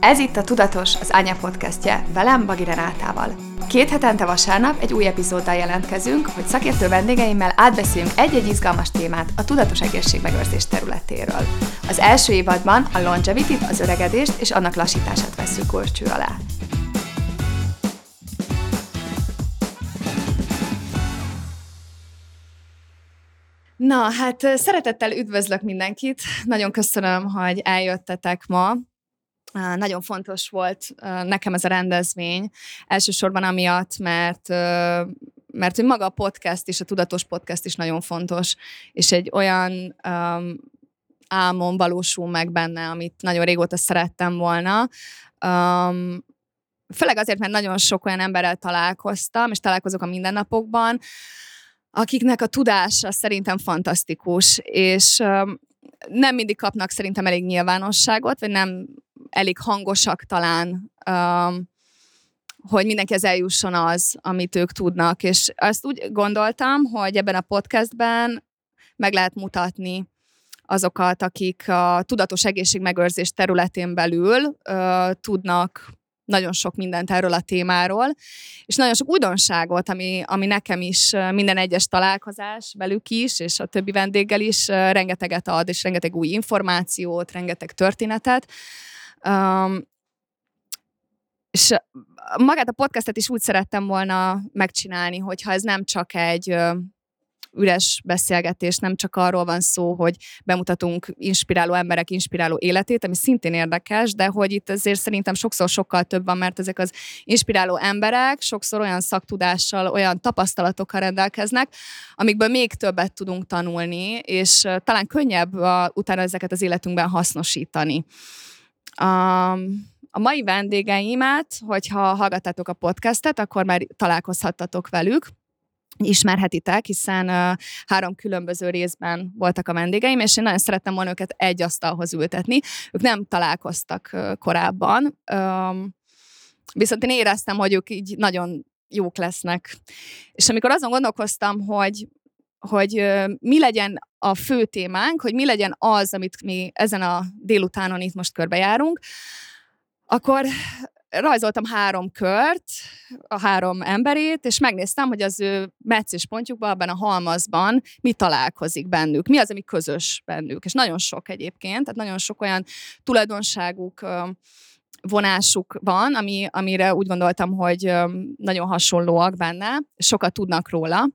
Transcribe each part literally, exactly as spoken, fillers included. Ez itt a Tudatos, az Anya podcastje, velem, Baggi Renátával. Két hetente vasárnap egy új epizóddal jelentkezünk, hogy szakértő vendégeimmel átbeszéljünk egy-egy izgalmas témát a tudatos egészségmegőrzés területéről. Az első évadban a longevitit, az öregedést és annak lassítását vesszük górcső alá. Na, hát szeretettel üdvözlök mindenkit. Nagyon köszönöm, hogy eljöttetek ma. Nagyon fontos volt nekem ez a rendezvény, elsősorban amiatt, mert, mert maga a podcast is, a Tudatos podcast is nagyon fontos, és egy olyan um, álmom valósul meg benne, amit nagyon régóta szerettem volna. Um, főleg azért, mert nagyon sok olyan emberrel találkoztam, és találkozok a mindennapokban, akiknek a tudása szerintem fantasztikus, és um, nem mindig kapnak szerintem elég nyilvánosságot, vagy nem elég hangosak talán, um, hogy mindenkihez eljusson az, amit ők tudnak. És azt úgy gondoltam, hogy ebben a podcastben meg lehet mutatni azokat, akik a tudatos egészségmegőrzés területén belül uh, tudnak nagyon sok mindent erről a témáról, és nagyon sok újdonságot, ami, ami nekem is minden egyes találkozás velük is, és a többi vendéggel is rengeteget ad, és rengeteg új információt, rengeteg történetet. Um, és magát a podcastet is úgy szerettem volna megcsinálni, hogyha ez nem csak egy üres beszélgetés, nem csak arról van szó, hogy bemutatunk inspiráló emberek inspiráló életét, ami szintén érdekes, de hogy itt azért szerintem sokszor sokkal több van, mert ezek az inspiráló emberek sokszor olyan szaktudással, olyan tapasztalatokkal rendelkeznek, amikből még többet tudunk tanulni, és talán könnyebb a, utána ezeket az életünkben hasznosítani. Um, A mai vendégeimet, hogyha hallgattátok a podcastet, akkor már találkozhattatok velük, ismerhetitek, hiszen uh, három különböző részben voltak a vendégeim, és én nagyon szerettem volna őket egy asztalhoz ültetni. Ők nem találkoztak uh, korábban, um, viszont én éreztem, hogy ők így nagyon jók lesznek. És amikor azon gondolkoztam, hogy hogy mi legyen a fő témánk, hogy mi legyen az, amit mi ezen a délutánon itt most körbejárunk, akkor rajzoltam három kört, a három emberét, és megnéztem, hogy az ő meccés pontjukban, abban a halmazban mi találkozik bennük, mi az, ami közös bennük, és nagyon sok egyébként, tehát nagyon sok olyan tulajdonságuk, vonásuk van, ami, amire úgy gondoltam, hogy nagyon hasonlóak benne, sokat tudnak róla.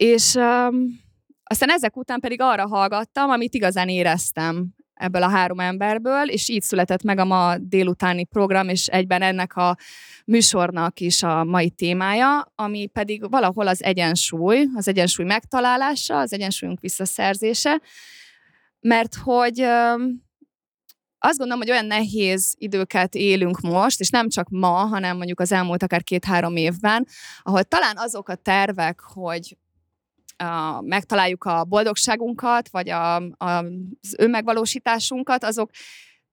És um, aztán ezek után pedig arra hallgattam, amit igazán éreztem ebből a három emberből, és így született meg a ma délutáni program, és egyben ennek a műsornak is a mai témája, ami pedig valahol az egyensúly, az egyensúly megtalálása, az egyensúlyunk visszaszerzése, mert hogy... Um, Azt gondolom, hogy olyan nehéz időket élünk most, és nem csak ma, hanem mondjuk az elmúlt akár két-három évben, ahol talán azok a tervek, hogy uh, megtaláljuk a boldogságunkat, vagy a, a, az önmegvalósításunkat, azok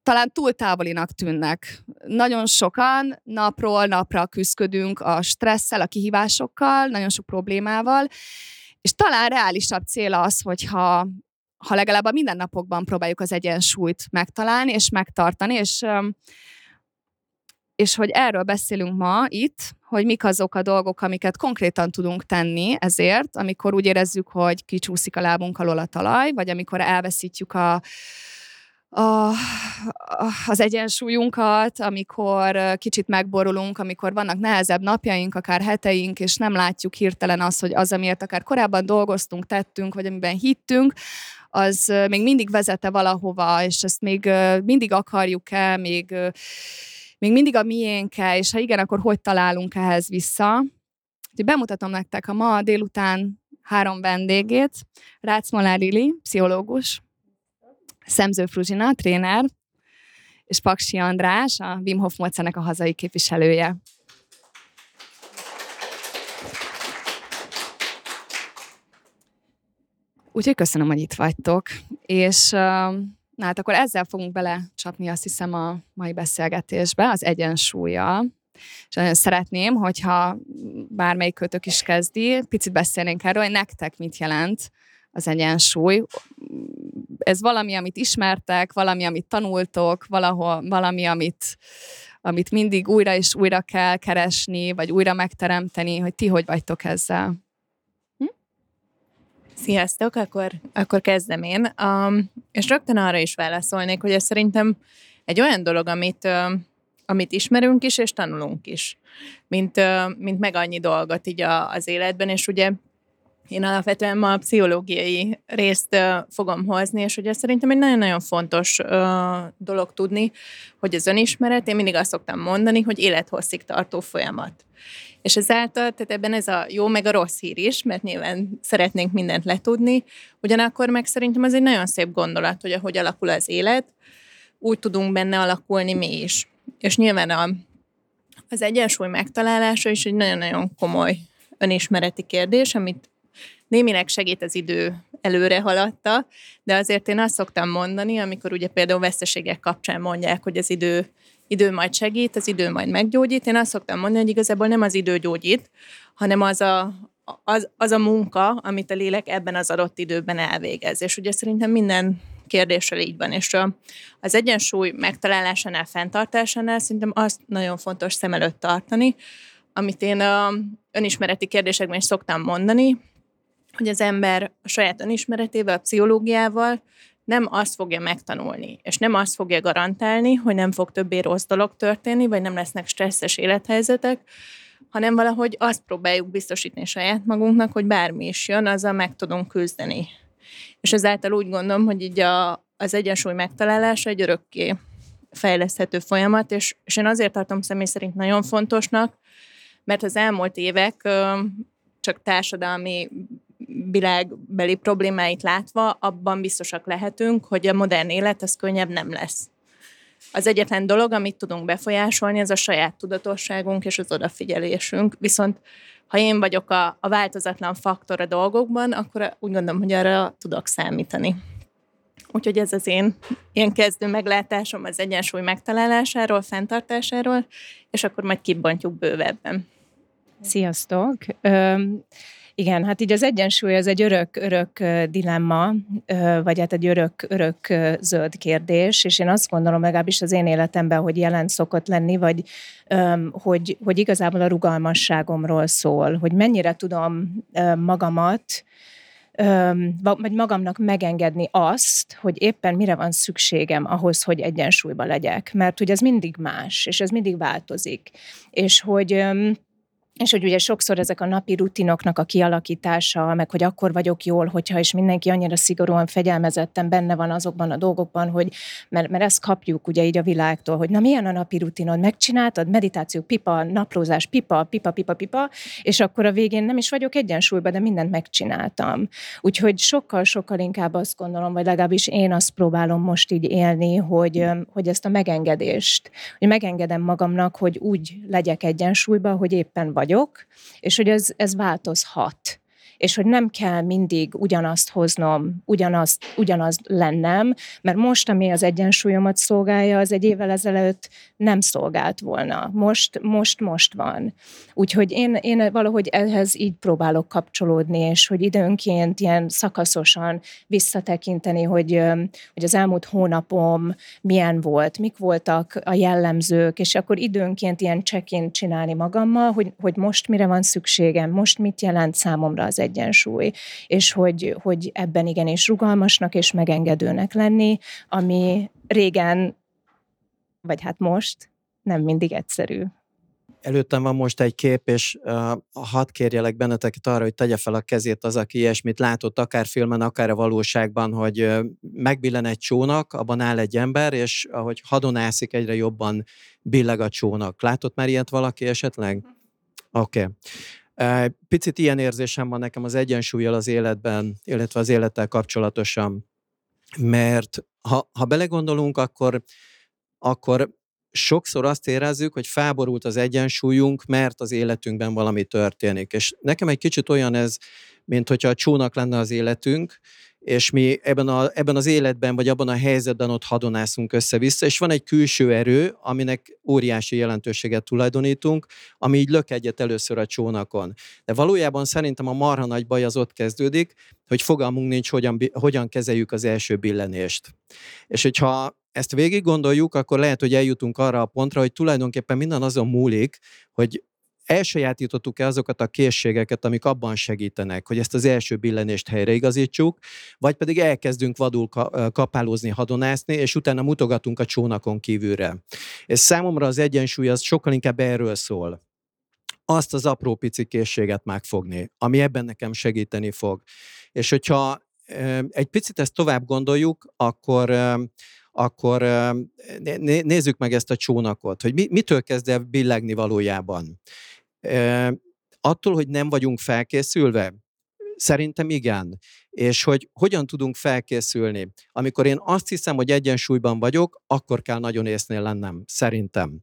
talán túl távolinak tűnnek. Nagyon sokan napról napra küzdködünk a stresszel, a kihívásokkal, nagyon sok problémával, és talán reálisabb cél az, hogyha ha legalább a mindennapokban próbáljuk az egyensúlyt megtalálni és megtartani, és, és hogy erről beszélünk ma itt, hogy mik azok a dolgok, amiket konkrétan tudunk tenni ezért, amikor úgy érezzük, hogy kicsúszik a lábunk alól a talaj, vagy amikor elveszítjük a, a, az egyensúlyunkat, amikor kicsit megborulunk, amikor vannak nehezebb napjaink, akár heteink, és nem látjuk hirtelen azt, hogy az, amiért akár korábban dolgoztunk, tettünk, vagy amiben hittünk, az még mindig vezete valahova, és ezt még mindig akarjuk-e, még, még mindig a miénk-e, és ha igen, akkor hogy találunk ehhez vissza. Úgyhogy bemutatom nektek a ma délután három vendégét. Rácmolnár Lili, pszichológus, Szemző Fruzsina, tréner, és Pakski András, a Wim Hof módszernek a hazai képviselője. Úgyhogy köszönöm, hogy itt vagytok. És na hát akkor ezzel fogunk belecsapni, azt hiszem, a mai beszélgetésbe, az egyensúllyal. És nagyon szeretném, hogyha bármelyikőtök is kezdi, picit beszélnénk erről, hogy nektek mit jelent az egyensúly ez valami, amit ismertek, valami, amit tanultok, valahol, valami, amit, amit mindig újra és újra kell keresni, vagy újra megteremteni, hogy ti hogy vagytok ezzel. Hm? Sziasztok, akkor, akkor kezdem én. Um, és rögtön arra is válaszolnék, hogy ez szerintem egy olyan dolog, amit... Um, amit ismerünk is, és tanulunk is, mint, mint meg annyi dolgot így az életben, és ugye én alapvetően ma a pszichológiai részt fogom hozni, és ugye szerintem egy nagyon-nagyon fontos dolog tudni, hogy az önismeret, én mindig azt szoktam mondani, hogy élethosszig tartó folyamat. És ezáltal, tehát ebben ez a jó, meg a rossz hír is, mert nyilván szeretnénk mindent letudni, ugyanakkor meg szerintem ez egy nagyon szép gondolat, hogy ahogy alakul az élet, úgy tudunk benne alakulni mi is. És nyilván a, az egyensúly megtalálása is egy nagyon-nagyon komoly önismereti kérdés, amit némileg segít az idő előre haladta, de azért én azt szoktam mondani, amikor ugye például veszteségek kapcsán mondják, hogy az idő, idő majd segít, az idő majd meggyógyít, én azt szoktam mondani, hogy igazából nem az idő gyógyít, hanem az a, az, az a munka, amit a lélek ebben az adott időben elvégez. És ugye szerintem minden kérdéssel így van, és az egyensúly megtalálásánál, fenntartásánál szerintem azt nagyon fontos szem előtt tartani, amit én önismereti kérdésekben is szoktam mondani, hogy az ember a saját önismeretével, a pszichológiával nem azt fogja megtanulni, és nem azt fogja garantálni, hogy nem fog többé rossz dolog történni, vagy nem lesznek stresszes élethelyzetek, hanem valahogy azt próbáljuk biztosítani saját magunknak, hogy bármi is jön, azzal meg tudunk küzdeni. És ezáltal úgy gondolom, hogy így a, az egyensúly megtalálása egy örökké fejleszthető folyamat, és, és én azért tartom személy szerint nagyon fontosnak, mert az elmúlt évek csak társadalmi világbeli problémáit látva abban biztosak lehetünk, hogy a modern élet az könnyebb nem lesz. Az egyetlen dolog, amit tudunk befolyásolni, az a saját tudatosságunk és az odafigyelésünk, viszont ha én vagyok a, a változatlan faktor a dolgokban, akkor úgy gondolom, hogy arra tudok számítani. Úgyhogy ez az én ilyen kezdő meglátásom az egyensúly megtalálásáról, fenntartásáról, és akkor majd kibontjuk bővebben. Sziasztok! Ö, igen, hát így az egyensúly az egy örök-örök dilemma, vagy hát egy örök-örök zöld kérdés, és én azt gondolom legalábbis az én életemben, hogy jelen szokott lenni, vagy hogy, hogy igazából a rugalmasságomról szól, hogy mennyire tudom magamat, vagy magamnak megengedni azt, hogy éppen mire van szükségem ahhoz, hogy egyensúlyba legyek, mert hogy ez mindig más, és ez mindig változik, és hogy... És hogy ugye sokszor ezek a napi rutinoknak a kialakítása, meg hogy akkor vagyok jól, hogyha is mindenki annyira szigorúan, fegyelmezetten benne van azokban a dolgokban, hogy, mert, mert ezt kapjuk ugye így a világtól, hogy na milyen a napi rutinod, megcsináltad, meditáció, pipa, naplózás, pipa, pipa, pipa, pipa, és akkor a végén nem is vagyok egyensúlyban, de mindent megcsináltam. Úgyhogy sokkal-sokkal inkább azt gondolom, vagy legalábbis én azt próbálom most így élni, hogy, hogy ezt a megengedést, hogy megengedem magamnak, hogy úgy legyek egyensúlyban, hogy éppen vagy. Vagyok, és hogy ez, ez változhat, és hogy nem kell mindig ugyanazt hoznom, ugyanazt, ugyanaz lennem, mert most, ami az egyensúlyomat szolgálja, az egy évvel ezelőtt nem szolgált volna. Most, most, most van. Úgyhogy én, én valahogy ehhez így próbálok kapcsolódni, és hogy időnként ilyen szakaszosan visszatekinteni, hogy, hogy az elmúlt hónapom milyen volt, mik voltak a jellemzők, és akkor időnként ilyen check-in csinálni magammal, hogy, hogy most mire van szükségem, most mit jelent számomra az egyensúly, és hogy, hogy ebben igenis rugalmasnak és megengedőnek lenni, ami régen, vagy hát most nem mindig egyszerű. Előttem van most egy kép, és uh, hadd kérjelek benneteket arra, hogy tegye fel a kezét az, aki ilyesmit látott, akár filmen, akár a valóságban, hogy uh, megbillen egy csónak, abban áll egy ember, és ahogy hadonászik, egyre jobban billeg a csónak. Látott már ilyet valaki esetleg? Oké. Okay. Picit ilyen érzésem van nekem az egyensúlyjal az életben, illetve az élettel kapcsolatosan, mert ha, ha belegondolunk, akkor, akkor sokszor azt érezzük, hogy felborult az egyensúlyunk, mert az életünkben valami történik. És nekem egy kicsit olyan ez, mint hogyha a csónak lenne az életünk, és mi ebben, a, ebben az életben, vagy abban a helyzetben ott hadonászunk össze-vissza, és van egy külső erő, aminek óriási jelentőséget tulajdonítunk, ami így lök egyet először a csónakon. De valójában szerintem a marha nagy baj az ott kezdődik, hogy fogalmunk nincs, hogyan, hogyan kezeljük az első billenést. És hogyha ezt végig gondoljuk, akkor lehet, hogy eljutunk arra a pontra, hogy tulajdonképpen minden azon múlik, hogy elsajátítottuk-e azokat a készségeket, amik abban segítenek, hogy ezt az első billenést helyreigazítsuk, vagy pedig elkezdünk vadul kapálózni, hadonászni, és utána mutogatunk a csónakon kívülre. És számomra az egyensúly az sokkal inkább erről szól. Azt az apró pici készséget megfogni, ami ebben nekem segíteni fog. És hogyha egy picit ezt tovább gondoljuk, akkor... akkor nézzük meg ezt a csónakot, hogy mitől kezd el billegni valójában. Attól, hogy nem vagyunk felkészülve? Szerintem igen. És hogy hogyan tudunk felkészülni? Amikor én azt hiszem, hogy egyensúlyban vagyok, akkor kell nagyon észnél lennem, szerintem.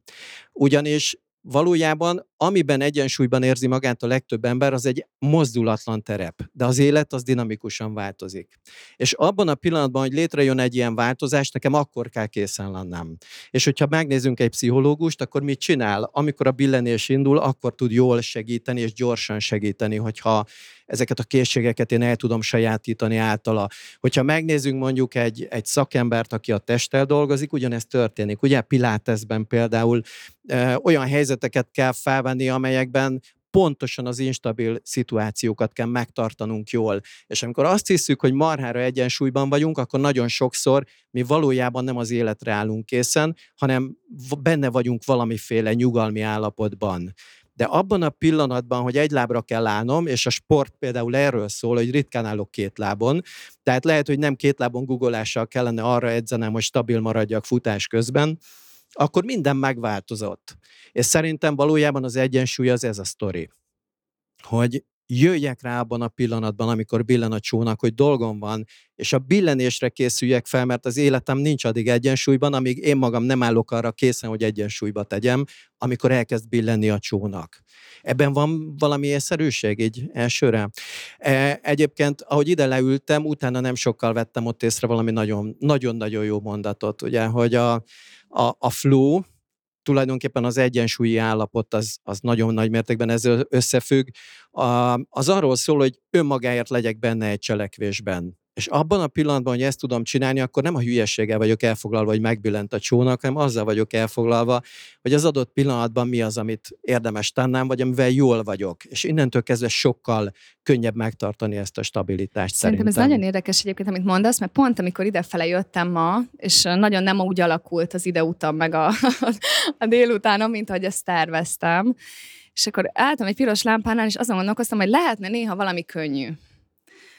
Ugyanis valójában, amiben egyensúlyban érzi magát a legtöbb ember, az egy mozdulatlan terep, de az élet az dinamikusan változik. És abban a pillanatban, hogy létrejön egy ilyen változás, nekem akkor kell készen lennem. És hogyha megnézzünk egy pszichológust, akkor mit csinál? Amikor a billenés indul, akkor tud jól segíteni és gyorsan segíteni, hogyha ezeket a készségeket én el tudom sajátítani általa. Hogyha megnézzünk mondjuk egy, egy szakembert, aki a testtel dolgozik, ugyanezt történik. Ugye Pilatesben például ö, olyan helyzeteket kell felvenni, amelyekben pontosan az instabil szituációkat kell megtartanunk jól. És amikor azt hiszük, hogy marhára egyensúlyban vagyunk, akkor nagyon sokszor mi valójában nem az életre állunk készen, hanem benne vagyunk valamiféle nyugalmi állapotban. De abban a pillanatban, hogy egy lábra kell állnom, és a sport például erről szól, hogy ritkán állok két lábon, tehát lehet, hogy nem két lábon guggolással kellene arra edzenem, hogy stabil maradjak futás közben, akkor minden megváltozott. És szerintem valójában az egyensúly az ez a sztori. Hogy jöjjek rá abban a pillanatban, amikor billen a csónak, hogy dolgom van, és a billenésre készüljek fel, mert az életem nincs addig egyensúlyban, amíg én magam nem állok arra készen, hogy egyensúlyba tegyem, amikor elkezd billenni a csónak. Ebben van valami észszerűség így elsőre? Egyébként, ahogy ide leültem, utána nem sokkal vettem ott észre valami nagyon, nagyon-nagyon jó mondatot, ugye, hogy a, a, a flow, tulajdonképpen az egyensúlyi állapot az, az nagyon nagy mértékben ezzel összefügg. Az arról szól, hogy önmagáért legyek benne egy cselekvésben. És abban a pillanatban, hogy ezt tudom csinálni, akkor nem a hülyeséggel vagyok elfoglalva, hogy megbillent a csónak, hanem azzal vagyok elfoglalva, hogy az adott pillanatban mi az, amit érdemes tennem, vagy amivel jól vagyok. És innentől kezdve sokkal könnyebb megtartani ezt a stabilitást szerintem. Szerintem ez nagyon érdekes egyébként, amit mondasz, mert pont amikor idefele jöttem ma, és nagyon nem úgy alakult az ideutam meg a, a délutánom, mint ahogy ezt terveztem. És akkor álltam egy piros lámpánál, és azon gondolkoztam, hogy lehetne néha valami könnyű.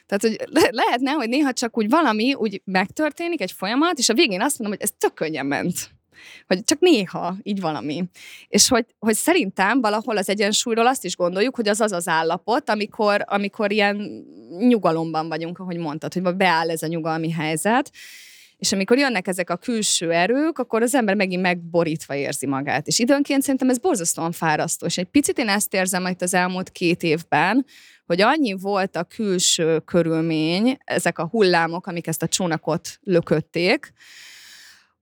Tehát, hogy le- lehetne, hogy néha csak úgy valami úgy megtörténik, egy folyamat, és a végén azt mondom, hogy ez tök könnyen ment. Hogy csak néha, így valami. És hogy, hogy szerintem valahol az egyensúlyról azt is gondoljuk, hogy az az az állapot, amikor, amikor ilyen nyugalomban vagyunk, ahogy mondtad, hogy beáll ez a nyugalmi helyzet. És amikor jönnek ezek a külső erők, akkor az ember megint megborítva érzi magát. És időnként szerintem ez borzasztóan fárasztó. És egy picit én ezt érzem itt az elmúlt két évben, hogy annyi volt a külső körülmény, ezek a hullámok, amik ezt a csónakot lökötték,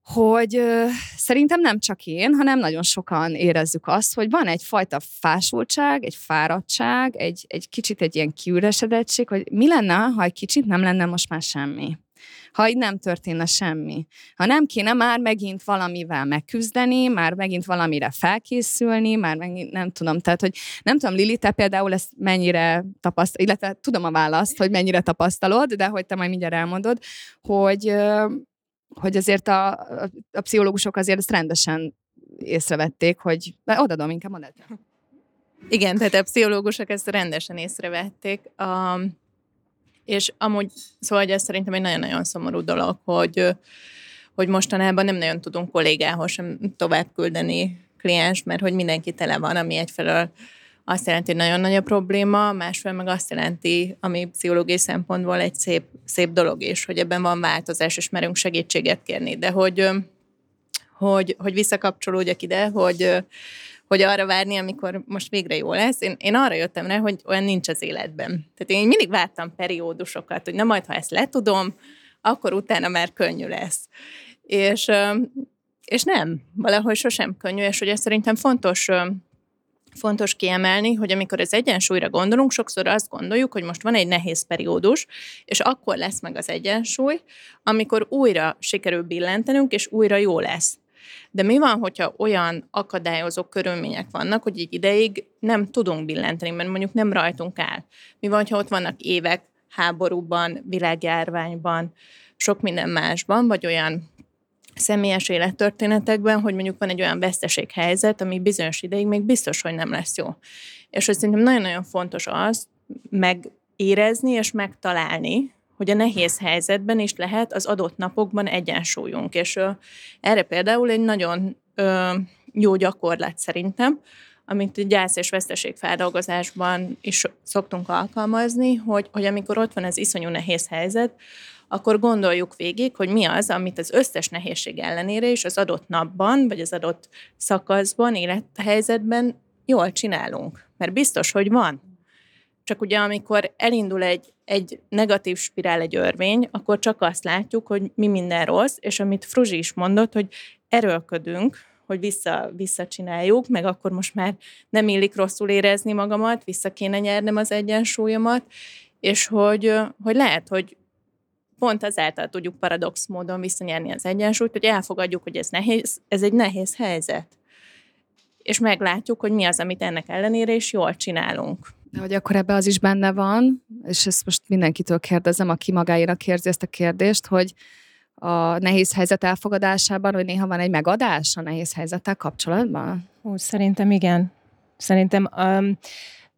hogy ö, szerintem nem csak én, hanem nagyon sokan érezzük azt, hogy van egyfajta fásultság, egy fáradtság, egy, egy kicsit egy ilyen kiüresedettség, hogy mi lenne, ha egy kicsit nem lenne most már semmi. Ha így nem történne semmi. Ha nem kéne már megint valamivel megküzdeni, már megint valamire felkészülni, már megint nem tudom. Tehát, hogy nem tudom, Lili, te például ezt mennyire tapasztalod, illetve tudom a választ, hogy mennyire tapasztalod, de hogy te majd mindjárt elmondod, hogy, hogy azért a, a pszichológusok azért ezt rendesen észrevették, hogy odadom, inkább oda. Igen, tehát a pszichológusok ezt rendesen észrevették. A... És amúgy, szóval ez szerintem egy nagyon-nagyon szomorú dolog, hogy, hogy mostanában nem nagyon tudunk kollégához sem tovább küldeni klienst, mert hogy mindenki tele van, ami egyfelől azt jelenti, hogy nagyon nagy a probléma, másfelől meg azt jelenti, ami pszichológiai szempontból egy szép, szép dolog is, hogy ebben van változás, és merünk segítséget kérni. De hogy, hogy, hogy visszakapcsolódjak ide, hogy... hogy arra várni, amikor most végre jó lesz. Én, én arra jöttem rá, hogy olyan nincs az életben. Tehát én mindig vártam periódusokat, hogy na majd, ha ezt letudom, akkor utána már könnyű lesz. És, és nem, valahogy sosem könnyű, és ugye szerintem fontos, fontos kiemelni, hogy amikor az egyensúlyra gondolunk, sokszor azt gondoljuk, hogy most van egy nehéz periódus, és akkor lesz meg az egyensúly, amikor újra sikerül billentenünk, és újra jó lesz. De mi van, hogyha olyan akadályozó körülmények vannak, hogy egy ideig nem tudunk billenteni, mert mondjuk nem rajtunk áll. Mi van, ha ott vannak évek háborúban, világjárványban, sok minden másban, vagy olyan személyes élettörténetekben, hogy mondjuk van egy olyan veszteséghelyzet, ami bizonyos ideig még biztos, hogy nem lesz jó. És hogy szerintem nagyon-nagyon fontos az megérezni és megtalálni, hogy a nehéz helyzetben is lehet az adott napokban egyensúlyunk. És ö, erre például egy nagyon ö, jó gyakorlat szerintem, amit gyász- és veszteségfeldolgozásban is szoktunk alkalmazni, hogy, hogy amikor ott van az iszonyú nehéz helyzet, akkor gondoljuk végig, hogy mi az, amit az összes nehézség ellenére is az adott napban, vagy az adott szakaszban, élethelyzetben jól csinálunk. Mert biztos, hogy van. Csak ugye amikor elindul egy, egy negatív spirál, egy örvény, akkor csak azt látjuk, hogy mi minden rossz, és amit Fruzsi is mondott, hogy erőlködünk, hogy vissza, visszacsináljuk, meg akkor most már nem illik rosszul érezni magamat, vissza kéne nyernem az egyensúlyomat, és hogy, hogy lehet, hogy pont azáltal tudjuk paradox módon visszanyerni az egyensúlyt, hogy elfogadjuk, hogy ez, nehéz, ez egy nehéz helyzet. És meglátjuk, hogy mi az, amit ennek ellenére is jól csinálunk. De hogy akkor ebbe az is benne van, és ezt most mindenkitől kérdezem, aki magáénak érzi ezt a kérdést, hogy a nehéz helyzet elfogadásában, hogy néha van egy megadás a nehéz helyzettel kapcsolatban? Ó, szerintem igen. Szerintem um,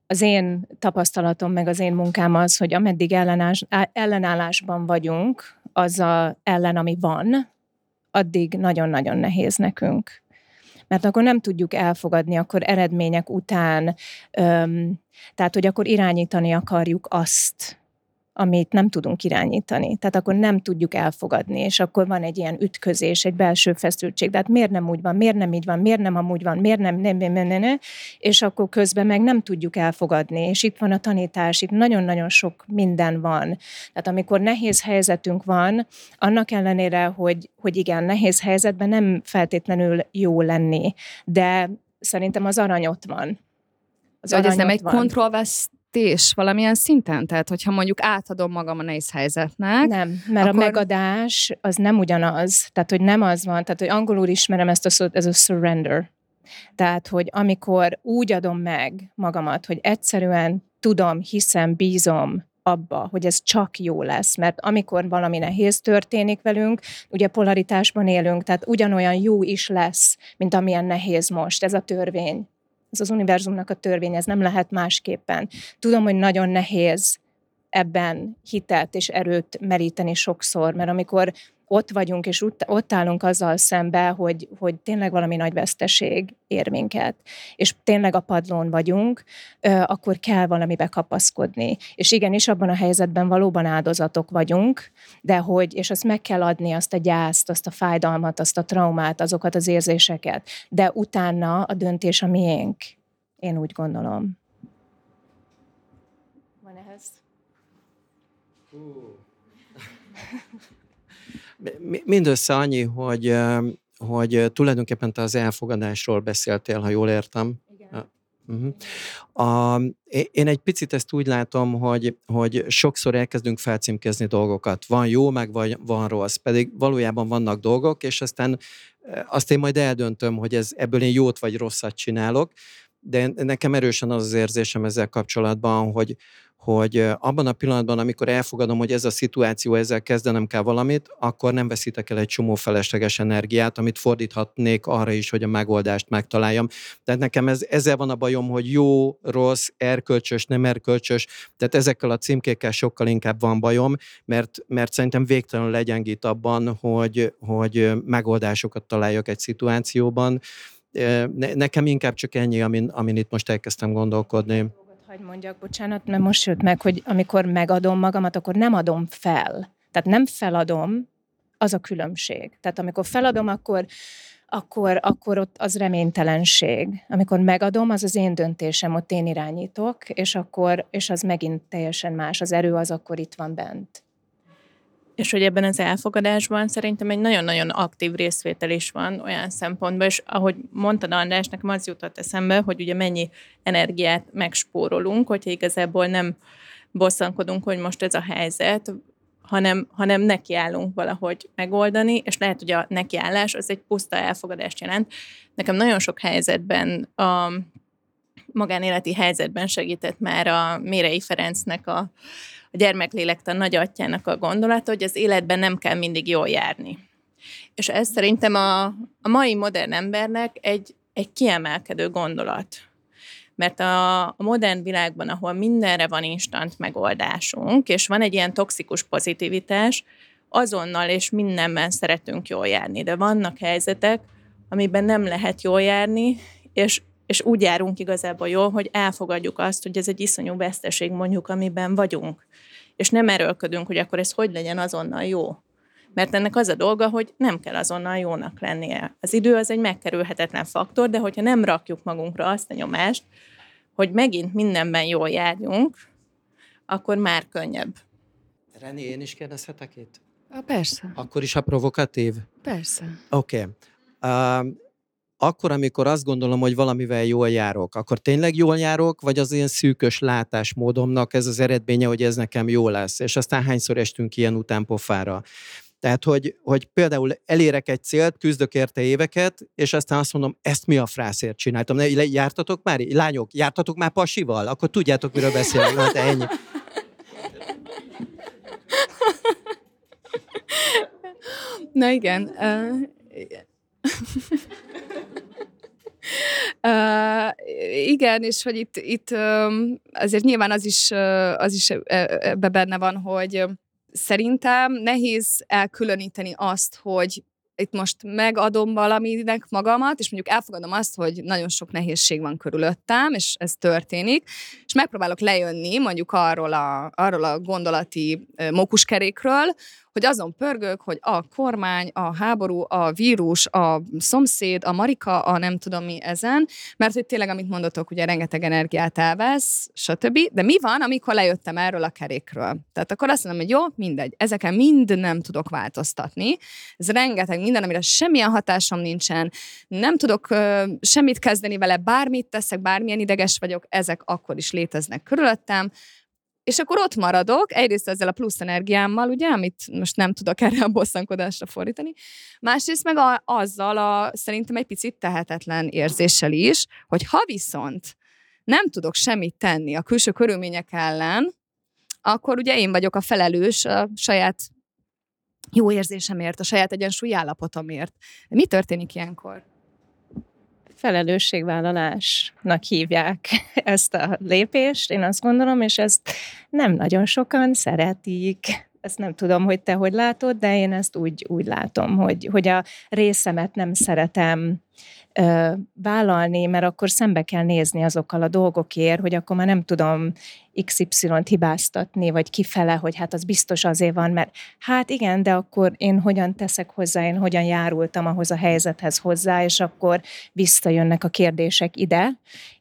az én tapasztalatom, meg az én munkám az, hogy ameddig ellenállás, ellenállásban vagyunk, az a ellen, ami van, addig nagyon-nagyon nehéz nekünk. Mert akkor nem tudjuk elfogadni, akkor eredmények után, öm, tehát hogy akkor irányítani akarjuk azt, amit nem tudunk irányítani. Tehát akkor nem tudjuk elfogadni, és akkor van egy ilyen ütközés, egy belső feszültség. Tehát miért nem úgy van, miért nem így van, miért nem amúgy van, miért nem, nem, nem, nem, nem, nem, és akkor közben meg nem tudjuk elfogadni. És itt van a tanítás, itt nagyon-nagyon sok minden van. Tehát amikor nehéz helyzetünk van, annak ellenére, hogy, hogy igen, nehéz helyzetben nem feltétlenül jó lenni, de szerintem az arany ott van. Az arany ez nem egy kontrollvesz és valamilyen szinten? Tehát, hogyha mondjuk átadom magam a nehéz helyzetnek. Nem, mert akkor... a megadás az nem ugyanaz. Tehát, hogy nem az van. Tehát, hogy angolul ismerem ezt a szót, ez a surrender. Tehát, hogy amikor úgy adom meg magamat, hogy egyszerűen tudom, hiszem, bízom abba, hogy ez csak jó lesz. Mert amikor valami nehéz történik velünk, ugye polaritásban élünk, tehát ugyanolyan jó is lesz, mint amilyen nehéz most. Ez a törvény. Ez az univerzumnak a törvény, ez nem lehet másképpen. Tudom, hogy nagyon nehéz ebben hitet és erőt meríteni sokszor, mert amikor ott vagyunk, és ott állunk azzal szembe, hogy, hogy tényleg valami nagy veszteség ér minket, és tényleg a padlón vagyunk, akkor kell valamibe kapaszkodni. És igenis, abban a helyzetben valóban áldozatok vagyunk, de hogy, és azt meg kell adni, azt a gyászt, azt a fájdalmat, azt a traumát, azokat az érzéseket, de utána a döntés a miénk. Én úgy gondolom. Van ehhez? Hú. Mindössze annyi, hogy, hogy tulajdonképpen te az elfogadásról beszéltél, ha jól értem. Igen. Uh-huh. A, én egy picit ezt úgy látom, hogy, hogy sokszor elkezdünk felcímkézni dolgokat. Van jó, meg vagy, van rossz. Pedig valójában vannak dolgok, és aztán azt én majd eldöntöm, hogy ez, ebből én jót vagy rosszat csinálok. De nekem erősen az az érzésem ezzel kapcsolatban, hogy hogy abban a pillanatban, amikor elfogadom, hogy ez a szituáció, ezzel kezdenem kell valamit, akkor nem veszítek el egy csomó felesleges energiát, amit fordíthatnék arra is, hogy a megoldást megtaláljam. Tehát nekem ez, ezzel van a bajom, hogy jó, rossz, erkölcsös, nem erkölcsös, tehát ezekkel a címkékkel sokkal inkább van bajom, mert, mert szerintem végtelenül legyengít abban, hogy, hogy megoldásokat találjak egy szituációban. Nekem inkább csak ennyi, amin, amin itt most elkezdtem gondolkodni. Hogy mondjak, bocsánat, mert most jött meg, hogy amikor megadom magamat, akkor nem adom fel. Tehát nem feladom, az a különbség. Tehát amikor feladom, akkor akkor, akkor ott az reménytelenség. Amikor megadom, az az én döntésem, ott én irányítok, és, akkor, és az megint teljesen más. Az erő az akkor itt van bent. És hogy ebben az elfogadásban szerintem egy nagyon-nagyon aktív részvétel is van olyan szempontból, és ahogy mondtad András, nekem az jutott eszembe, hogy ugye mennyi energiát megspórolunk, hogyha igazából nem bosszankodunk, hogy most ez a helyzet, hanem, hanem nekiállunk valahogy megoldani, és lehet, hogy a nekiállás az egy puszta elfogadást jelent. Nekem nagyon sok helyzetben, a magánéleti helyzetben segített már a Mérei Ferencnek a a gyermeklélektan nagyatyjának a gondolata, hogy az életben nem kell mindig jól járni. És ez szerintem a, a mai modern embernek egy, egy kiemelkedő gondolat. Mert a, a modern világban, ahol mindenre van instant megoldásunk, és van egy ilyen toxikus pozitivitás, azonnal és mindenben szeretünk jól járni. De vannak helyzetek, amiben nem lehet jól járni, és és úgy járunk igazából jól, hogy elfogadjuk azt, hogy ez egy iszonyú veszteség mondjuk, amiben vagyunk. És nem erőlködünk, hogy akkor ez hogy legyen azonnal jó. Mert ennek az a dolga, hogy nem kell azonnal jónak lennie. Az idő az egy megkerülhetetlen faktor, de hogyha nem rakjuk magunkra azt a nyomást, hogy megint mindenben jól járjunk, akkor már könnyebb. René, én is kérdezhetek itt? A, persze. Akkor is a provokatív? Persze. Oké. Okay. Um, Akkor, amikor azt gondolom, hogy valamivel jól járok, akkor tényleg jól járok, vagy az ilyen szűkös látásmódomnak ez az eredménye, hogy ez nekem jó lesz, és aztán hányszor estünk ilyen után pofára. Tehát, hogy, hogy például elérek egy célt, küzdök érte éveket, és aztán azt mondom, ezt mi a frászért csináltam? Ne, jártatok már? Lányok, jártatok már pasival? Akkor tudjátok, miről beszélek. Na, de ennyi. Na igen. Uh, igen. Uh, igen, és hogy itt, itt um, azért nyilván az is, uh, az is ebbe benne van, hogy szerintem nehéz elkülöníteni azt, hogy itt most megadom valaminek magamat, és mondjuk elfogadom azt, hogy nagyon sok nehézség van körülöttem, és ez történik, és megpróbálok lejönni mondjuk arról a, arról a gondolati mókuskerékről, hogy azon pörgök, hogy a kormány, a háború, a vírus, a szomszéd, a Marika, a nem tudom mi ezen, mert hogy tényleg, amit mondotok, ugye rengeteg energiát elvesz, stb. De mi van, amikor lejöttem erről a kerékről? Tehát akkor azt mondom, hogy jó, mindegy, ezeken mind nem tudok változtatni. Ez rengeteg minden, amire semmilyen hatásom nincsen, nem tudok uh, semmit kezdeni vele, bármit teszek, bármilyen ideges vagyok, ezek akkor is léteznek körülöttem. És akkor ott maradok, egyrészt ezzel a plusz energiámmal, ugye, amit most nem tudok erre a bosszankodásra fordítani, másrészt meg a, azzal a szerintem egy picit tehetetlen érzéssel is, hogy ha viszont nem tudok semmit tenni a külső körülmények ellen, akkor ugye én vagyok a felelős a saját jó érzésemért, a saját egyensúlyi állapotomért. Mi történik ilyenkor? Felelősségvállalásnak hívják ezt a lépést, én azt gondolom, és ezt nem nagyon sokan szeretik. Ezt nem tudom, hogy te hogy látod, de én ezt úgy, úgy látom, hogy, hogy a részemet nem szeretem ö, vállalni, mert akkor szembe kell nézni azokkal a dolgokért, hogy akkor már nem tudom iksz ipszilont hibáztatni, vagy kifele, hogy hát az biztos azért van, mert hát igen, de akkor én hogyan teszek hozzá, én hogyan járultam ahhoz a helyzethez hozzá, és akkor visszajönnek a kérdések ide,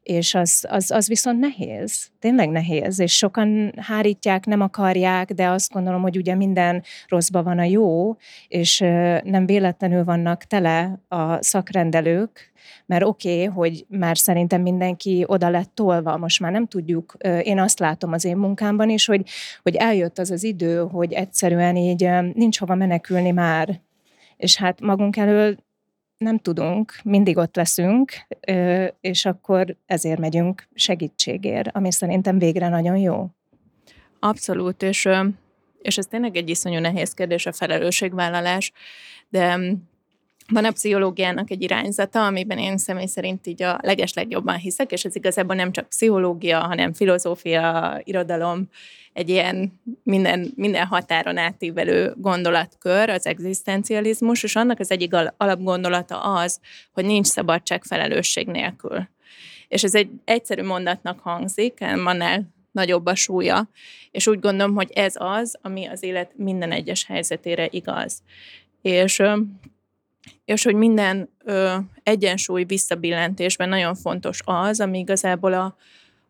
és az, az, az viszont nehéz, tényleg nehéz, és sokan hárítják, nem akarják, de azt gondolom, hogy ugye minden rosszban van a jó, és nem véletlenül vannak tele a szakrendelők, mert oké, okay, hogy már szerintem mindenki oda lett tolva, most már nem tudjuk, én azt látom az én munkámban is, hogy, hogy eljött az az idő, hogy egyszerűen így nincs hova menekülni már, és hát magunk elől nem tudunk, mindig ott leszünk, és akkor ezért megyünk segítségért, ami szerintem végre nagyon jó. Abszolút, és, és ez tényleg egy iszonyú nehéz kérdés, a felelősségvállalás, de van a pszichológiának egy irányzata, amiben én személy szerint így a legeslegjobban hiszek, és ez igazából nem csak pszichológia, hanem filozófia, irodalom, egy ilyen minden, minden határon átívelő gondolatkör, az egzisztencializmus, és annak az egyik alapgondolata az, hogy nincs szabadság felelősség nélkül. És ez egy egyszerű mondatnak hangzik, annál nagyobb a súlya, és úgy gondolom, hogy ez az, ami az élet minden egyes helyzetére igaz. És és hogy minden ö, egyensúly visszabillentésben nagyon fontos az, ami igazából a,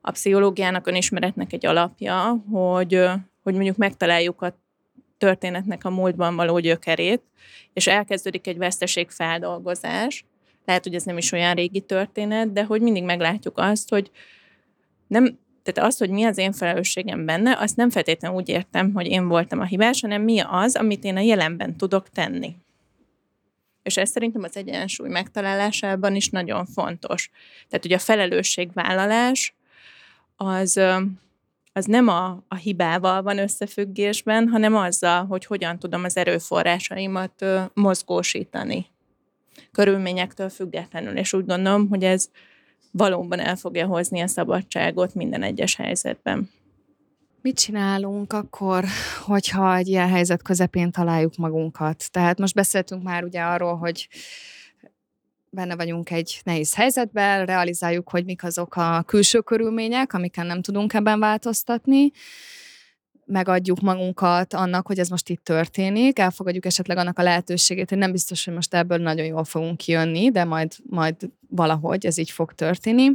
a pszichológiának, önismeretnek egy alapja, hogy, ö, hogy mondjuk megtaláljuk a történetnek a múltban való gyökerét, és elkezdődik egy veszteségfeldolgozás. Lehet, hogy ez nem is olyan régi történet, de hogy mindig meglátjuk azt, hogy nem... Tehát az, hogy mi az én felelősségem benne, azt nem feltétlenül úgy értem, hogy én voltam a hibás, hanem mi az, amit én a jelenben tudok tenni. És ez szerintem az egyensúly megtalálásában is nagyon fontos. Tehát ugye a felelősségvállalás az, az nem a, a hibával van összefüggésben, hanem azzal, hogy hogyan tudom az erőforrásaimat mozgósítani. Körülményektől függetlenül. És úgy gondolom, hogy ez valóban el fogja hozni a szabadságot minden egyes helyzetben. Mit csinálunk akkor, hogyha egy ilyen helyzet közepén találjuk magunkat? Tehát most beszéltünk már ugye arról, hogy benne vagyunk egy nehéz helyzetben, realizáljuk, hogy mik azok a külső körülmények, amiken nem tudunk ebben változtatni, megadjuk magunkat annak, hogy ez most itt történik, elfogadjuk esetleg annak a lehetőségét, hogy nem biztos, hogy most ebből nagyon jól fogunk kijönni, de majd, majd valahogy ez így fog történni.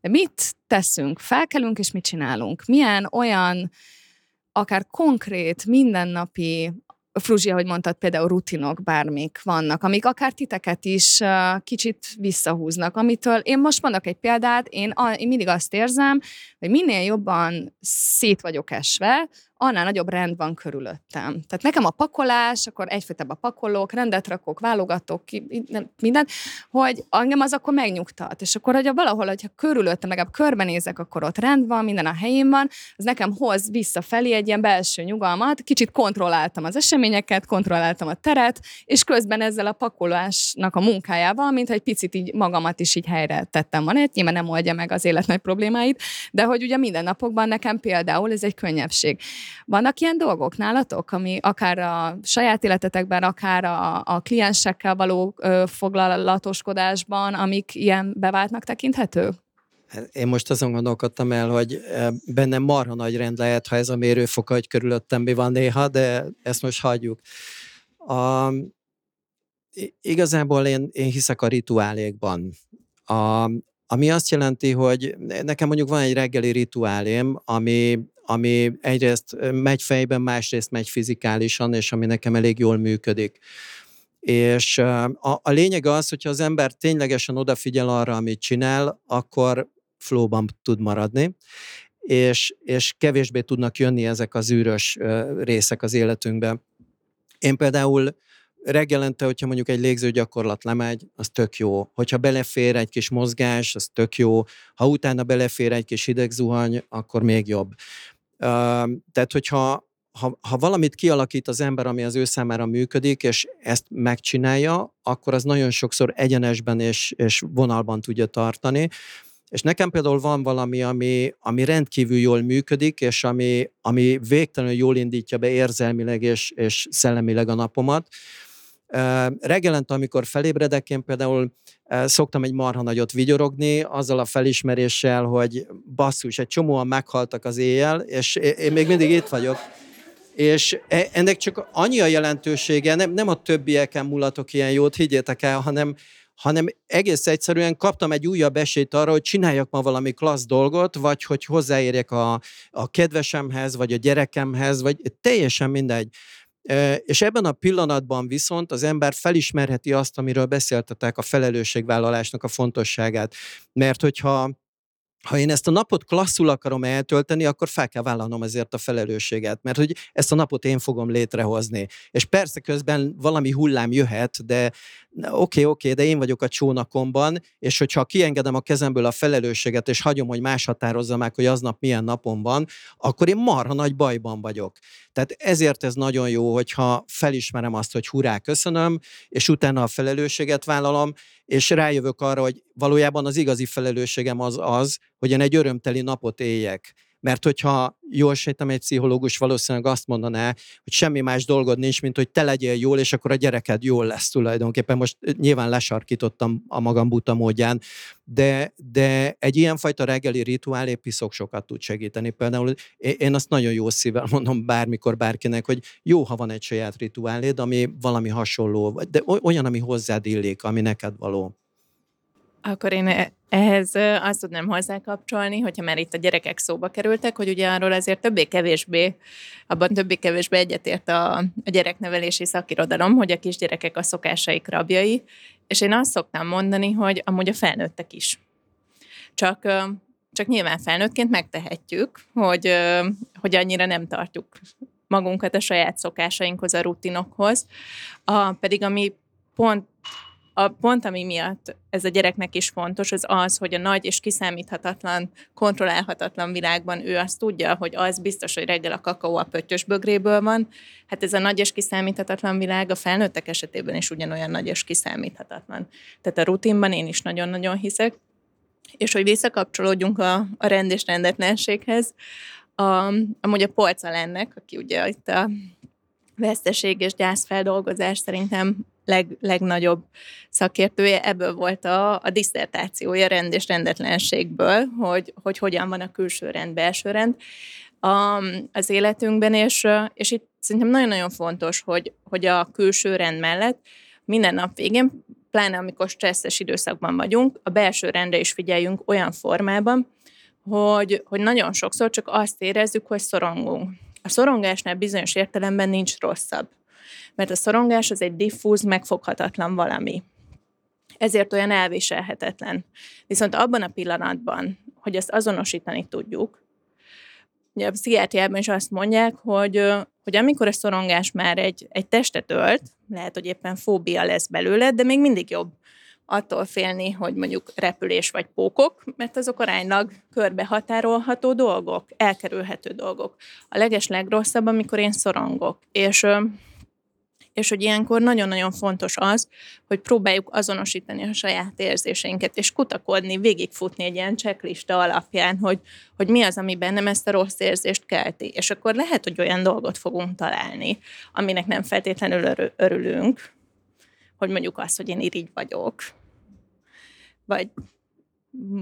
De mit teszünk? Felkelünk, és mit csinálunk? Milyen olyan, akár konkrét, mindennapi, Fruzsi, ahogy mondtad, például rutinok, bármik vannak, amik akár titeket is kicsit visszahúznak, amitől én most mondok egy példát, én, én mindig azt érzem, hogy minél jobban szét vagyok esve, annál nagyobb rend van körülöttem. Tehát nekem a pakolás, akkor egyfajtában pakolok, rendet rakok, válogatok, ki, nem, mindent, hogy engem az akkor megnyugtat. És akkor, hogyha valahol, hogyha körülöttem, legalább körbenézek, akkor ott rend van, minden a helyén van, az nekem hoz visszafelé egy ilyen belső nyugalmat, kicsit kontrolláltam az eseményeket, kontrolláltam a teret, és közben ezzel a pakolásnak a munkájával, mintha egy picit így magamat is így helyre tettem van, nyilván nem oldja meg az élet nagy problémáit, de hogy ugye mindennapokban nekem például ez egy könnyebbség. Vannak ilyen dolgok nálatok, ami akár a saját életetekben, akár a, a kliensekkel való ö, foglalatoskodásban, amik ilyen beváltnak tekinthető? Én most azon gondolkodtam el, hogy bennem marha nagy rend lehet, ha ez a mérőfoka, hogy körülöttem mi van néha, de ezt most hagyjuk. A, igazából én, én hiszek a rituálékban. A, ami azt jelenti, hogy nekem mondjuk van egy reggeli rituálém, ami ami egyrészt megy fejben, másrészt megy fizikálisan, és ami nekem elég jól működik. És a, a lényeg az, hogyha az ember ténylegesen odafigyel arra, amit csinál, akkor flowban tud maradni, és, és kevésbé tudnak jönni ezek az űrös részek az életünkbe. Én például reggelente, hogyha mondjuk egy légzőgyakorlat lemegy, az tök jó. Hogyha belefér egy kis mozgás, az tök jó. Ha utána belefér egy kis hidegzuhany, akkor még jobb. Tehát, hogyha ha, ha valamit kialakít az ember, ami az ő számára működik, és ezt megcsinálja, akkor az nagyon sokszor egyenesben és, és vonalban tudja tartani. És nekem például van valami, ami, ami rendkívül jól működik, és ami, ami végtelenül jól indítja be érzelmileg és, és szellemileg a napomat. Reggelente, amikor felébredek, én például szoktam egy marha nagyot vigyorogni, azzal a felismeréssel, hogy basszus, egy csomóan meghaltak az éjjel, és én még mindig itt vagyok. És ennek csak annyi a jelentősége, nem, nem a többieken mulatok ilyen jót, higgyétek el, hanem, hanem egész egyszerűen kaptam egy újabb esélyt arra, hogy csináljak ma valami klassz dolgot, vagy hogy hozzáérjek a, a kedvesemhez, vagy a gyerekemhez, vagy teljesen mindegy. És ebben a pillanatban viszont az ember felismerheti azt, amiről beszéltetek, a felelősségvállalásnak a fontosságát. Mert hogyha ha én ezt a napot klasszul akarom eltölteni, akkor fel kell vállalnom ezért a felelősséget, mert hogy ezt a napot én fogom létrehozni. És persze közben valami hullám jöhet, de oké, okay, oké, okay, de én vagyok a csónakomban, és hogyha kiengedem a kezemből a felelősséget, és hagyom, hogy más határozza meg, hogy aznap milyen napom van, akkor én marha nagy bajban vagyok. Tehát ezért ez nagyon jó, hogyha felismerem azt, hogy hurrá, köszönöm, és utána a felelősséget vállalom, és rájövök arra, hogy valójában az igazi felelősségem az az, hogy én egy örömteli napot éljek. Mert hogyha jól sejtem, egy pszichológus valószínűleg azt mondaná, hogy semmi más dolgod nincs, mint hogy te legyél jól, és akkor a gyereked jól lesz tulajdonképpen. Most nyilván lesarkítottam a magam buta módján, de, de egy ilyenfajta reggeli rituál épp iszok sokat tud segíteni. Például én azt nagyon jó szívvel mondom bármikor bárkinek, hogy jó, ha van egy saját rituáléd, ami valami hasonló, de olyan, ami hozzád illik, ami neked való. Akkor én ehhez azt tudnám hozzákapcsolni, hogyha már itt a gyerekek szóba kerültek, hogy ugye arról azért többé-kevésbé, abban többé-kevésbé egyetért a, a gyereknevelési szakirodalom, hogy a kisgyerekek a szokásaik rabjai, és én azt szoktam mondani, hogy amúgy a felnőttek is. Csak, csak nyilván felnőttként megtehetjük, hogy, hogy annyira nem tartjuk magunkat a saját szokásainkhoz, a rutinokhoz, a, pedig ami pont A pont, ami miatt ez a gyereknek is fontos, az az, hogy a nagy és kiszámíthatatlan, kontrollálhatatlan világban ő azt tudja, hogy az biztos, hogy reggel a kakaó a pöttyös bögréből van. Hát ez a nagy és kiszámíthatatlan világ a felnőttek esetében is ugyanolyan nagy és kiszámíthatatlan. Tehát a rutinban én is nagyon-nagyon hiszek. És hogy visszakapcsolódjunk a, a rend és rendetlenséghez, a, amúgy a polccal ennek, aki ugye itt a veszteség és gyászfeldolgozás szerintem Leg, legnagyobb szakértője, ebből volt a, a diszertációja rend és rendetlenségből, hogy, hogy hogyan van a külső rend, belső rend a, az életünkben, és, és itt szerintem nagyon-nagyon fontos, hogy, hogy a külső rend mellett minden nap végén, pláne amikor stresszes időszakban vagyunk, a belső rendre is figyeljünk olyan formában, hogy, hogy nagyon sokszor csak azt érezzük, hogy szorongunk. A szorongásnál bizonyos értelemben nincs rosszabb. Mert a szorongás az egy diffúz, megfoghatatlan valami. Ezért olyan elviselhetetlen. Viszont abban a pillanatban, hogy ezt azonosítani tudjuk, ugye a pszichiátriában is azt mondják, hogy, hogy amikor a szorongás már egy, egy testet ölt, lehet, hogy éppen fóbia lesz belőle, de még mindig jobb attól félni, hogy mondjuk repülés vagy pókok, mert azok aránylag körbehatárolható dolgok, elkerülhető dolgok. A legeslegrosszabb, amikor én szorongok, és... és hogy ilyenkor nagyon-nagyon fontos az, hogy próbáljuk azonosítani a saját érzéseinket, és kutakodni, végigfutni egy ilyen checklista alapján, hogy, hogy mi az, ami bennem ezt a rossz érzést kelti. És akkor lehet, hogy olyan dolgot fogunk találni, aminek nem feltétlenül örülünk, hogy mondjuk az, hogy én irigy vagyok, vagy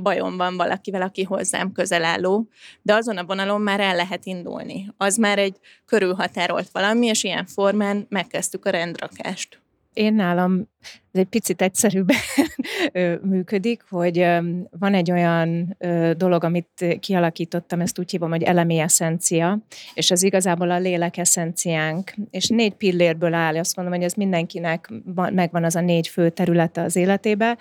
bajom van valakivel, aki hozzám közel álló, de azon a vonalon már el lehet indulni. Az már egy körülhatárolt valami, és ilyen formán megkezdtük a rendrakást. Én nálam ez egy picit egyszerűbben működik, hogy van egy olyan dolog, amit kialakítottam, ezt úgy hívom, hogy elemi eszencia, és ez igazából a lélek eszenciánk, és négy pillérből áll, azt mondom, hogy ez mindenkinek megvan az a négy fő területe az életébe,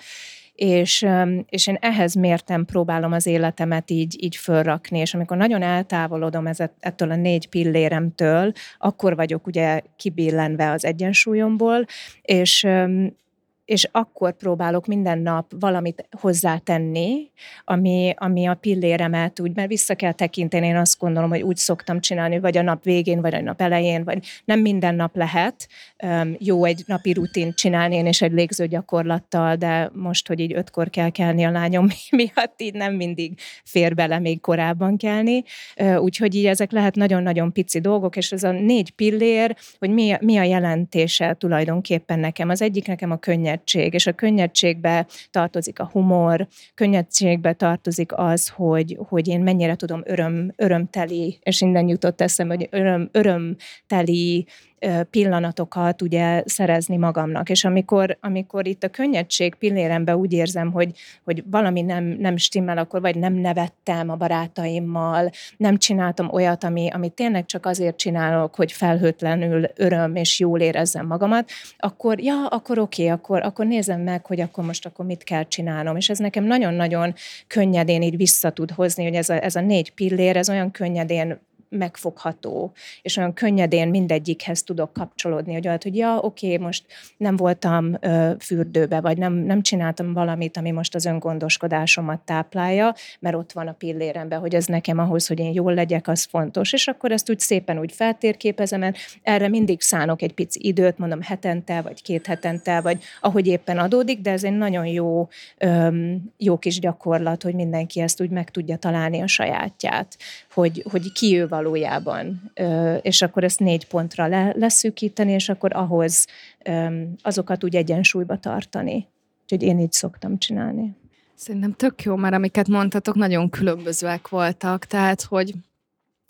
És, és én ehhez mértem próbálom az életemet így, így fölrakni, és amikor nagyon eltávolodom ettől a négy pilléremtől, akkor vagyok ugye kibillenve az egyensúlyomból, és, és akkor próbálok minden nap valamit hozzátenni, ami, ami a pilléremet úgy, mert vissza kell tekinteni, én azt gondolom, hogy úgy szoktam csinálni, vagy a nap végén, vagy a nap elején, vagy nem minden nap lehet jó egy napi rutint csinálni, én is egy légzőgyakorlattal, de most, hogy így ötkor kell kelni a lányom miatt, így nem mindig fér bele még korábban kelni, úgyhogy így ezek lehet nagyon-nagyon pici dolgok, és ez a négy pillér, hogy mi, mi a jelentése tulajdonképpen nekem. Az egyik nekem a könnyed és a könnyedségbe tartozik a humor, könnyedségbe tartozik az, hogy, hogy én mennyire tudom öröm, örömteli, és innen jutott eszem, hogy öröm, örömteli pillanatokat ugye szerezni magamnak. És amikor, amikor itt a könnyedség pilléremben úgy érzem, hogy, hogy valami nem, nem stimmel, akkor vagy nem nevettem a barátaimmal, nem csináltam olyat, ami, amit tényleg csak azért csinálok, hogy felhőtlenül öröm és jól érezzem magamat, akkor ja, akkor oké, akkor, akkor nézem meg, hogy akkor most akkor mit kell csinálnom. És ez nekem nagyon-nagyon könnyedén így vissza tud hozni, hogy ez a, ez a négy pillér, ez olyan könnyedén megfogható, és olyan könnyedén mindegyikhez tudok kapcsolódni, hogy olyat, hogy ja, oké, most nem voltam ö, fürdőbe, vagy nem, nem csináltam valamit, ami most az öngondoskodásomat táplálja, mert ott van a pilléremben, hogy ez nekem ahhoz, hogy én jól legyek, az fontos, és akkor ezt úgy szépen úgy feltérképezem, mert erre mindig szánok egy pici időt, mondom hetente, vagy két hetente, vagy ahogy éppen adódik, de ez egy nagyon jó, öm, jó kis gyakorlat, hogy mindenki ezt úgy meg tudja találni a sajátját, hogy, hogy ki ő valójában, ö, és akkor ezt négy pontra le, leszűkíteni, és akkor ahhoz öm, azokat úgy egyensúlyba tartani. Úgyhogy én így szoktam csinálni. Szerintem tök jó, mert amiket mondtatok, nagyon különbözőek voltak, tehát, hogy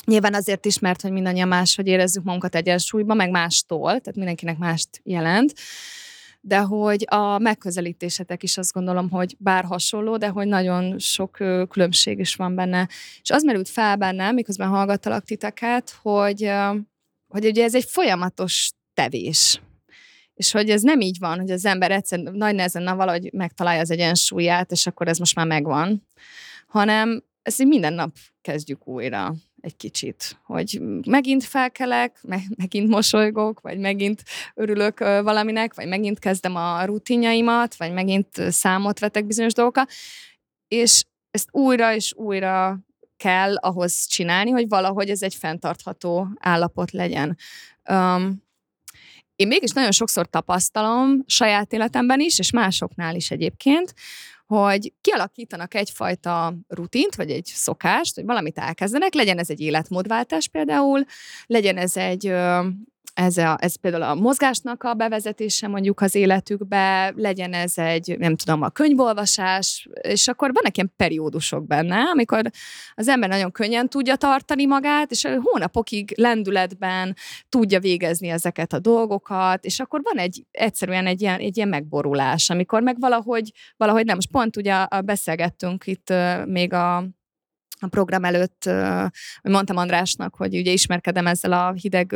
nyilván azért is, mert hogy mindannyian máshogy érezzük magunkat egyensúlyban, meg mástól, tehát mindenkinek mást jelent, de hogy a megközelítésetek is azt gondolom, hogy bár hasonló, de hogy nagyon sok különbség is van benne. És az merült fel bennem, miközben hallgattalak titeket, hogy, hogy ugye ez egy folyamatos tevés. És hogy ez nem így van, hogy az ember egyszerűen nagy nehezen valahogy megtalálja az egyensúlyát, és akkor ez most már megvan, hanem ezt így minden nap kezdjük újra egy kicsit, hogy megint felkelek, meg, megint mosolygok, vagy megint örülök valaminek, vagy megint kezdem a rutinjaimat, vagy megint számot vetek bizonyos dolgokkal, és ezt újra és újra kell ahhoz csinálni, hogy valahogy ez egy fenntartható állapot legyen. Um, Én mégis nagyon sokszor tapasztalom saját életemben is, és másoknál is egyébként, hogy kialakítanak egyfajta rutint, vagy egy szokást, hogy valamit elkezdenek, legyen ez egy életmódváltás például, legyen ez egy, ez, a, ez például a mozgásnak a bevezetése mondjuk az életükbe, legyen ez egy, nem tudom, a könyvolvasás, és akkor vannak ilyen periódusok benne, amikor az ember nagyon könnyen tudja tartani magát, és hónapokig lendületben tudja végezni ezeket a dolgokat, és akkor van egy, egyszerűen egy ilyen, egy ilyen megborulás, amikor meg valahogy, valahogy nem, most pont ugye beszélgettünk itt még a a program előtt, hogy mondtam Andrásnak, hogy ugye ismerkedem ezzel a hideg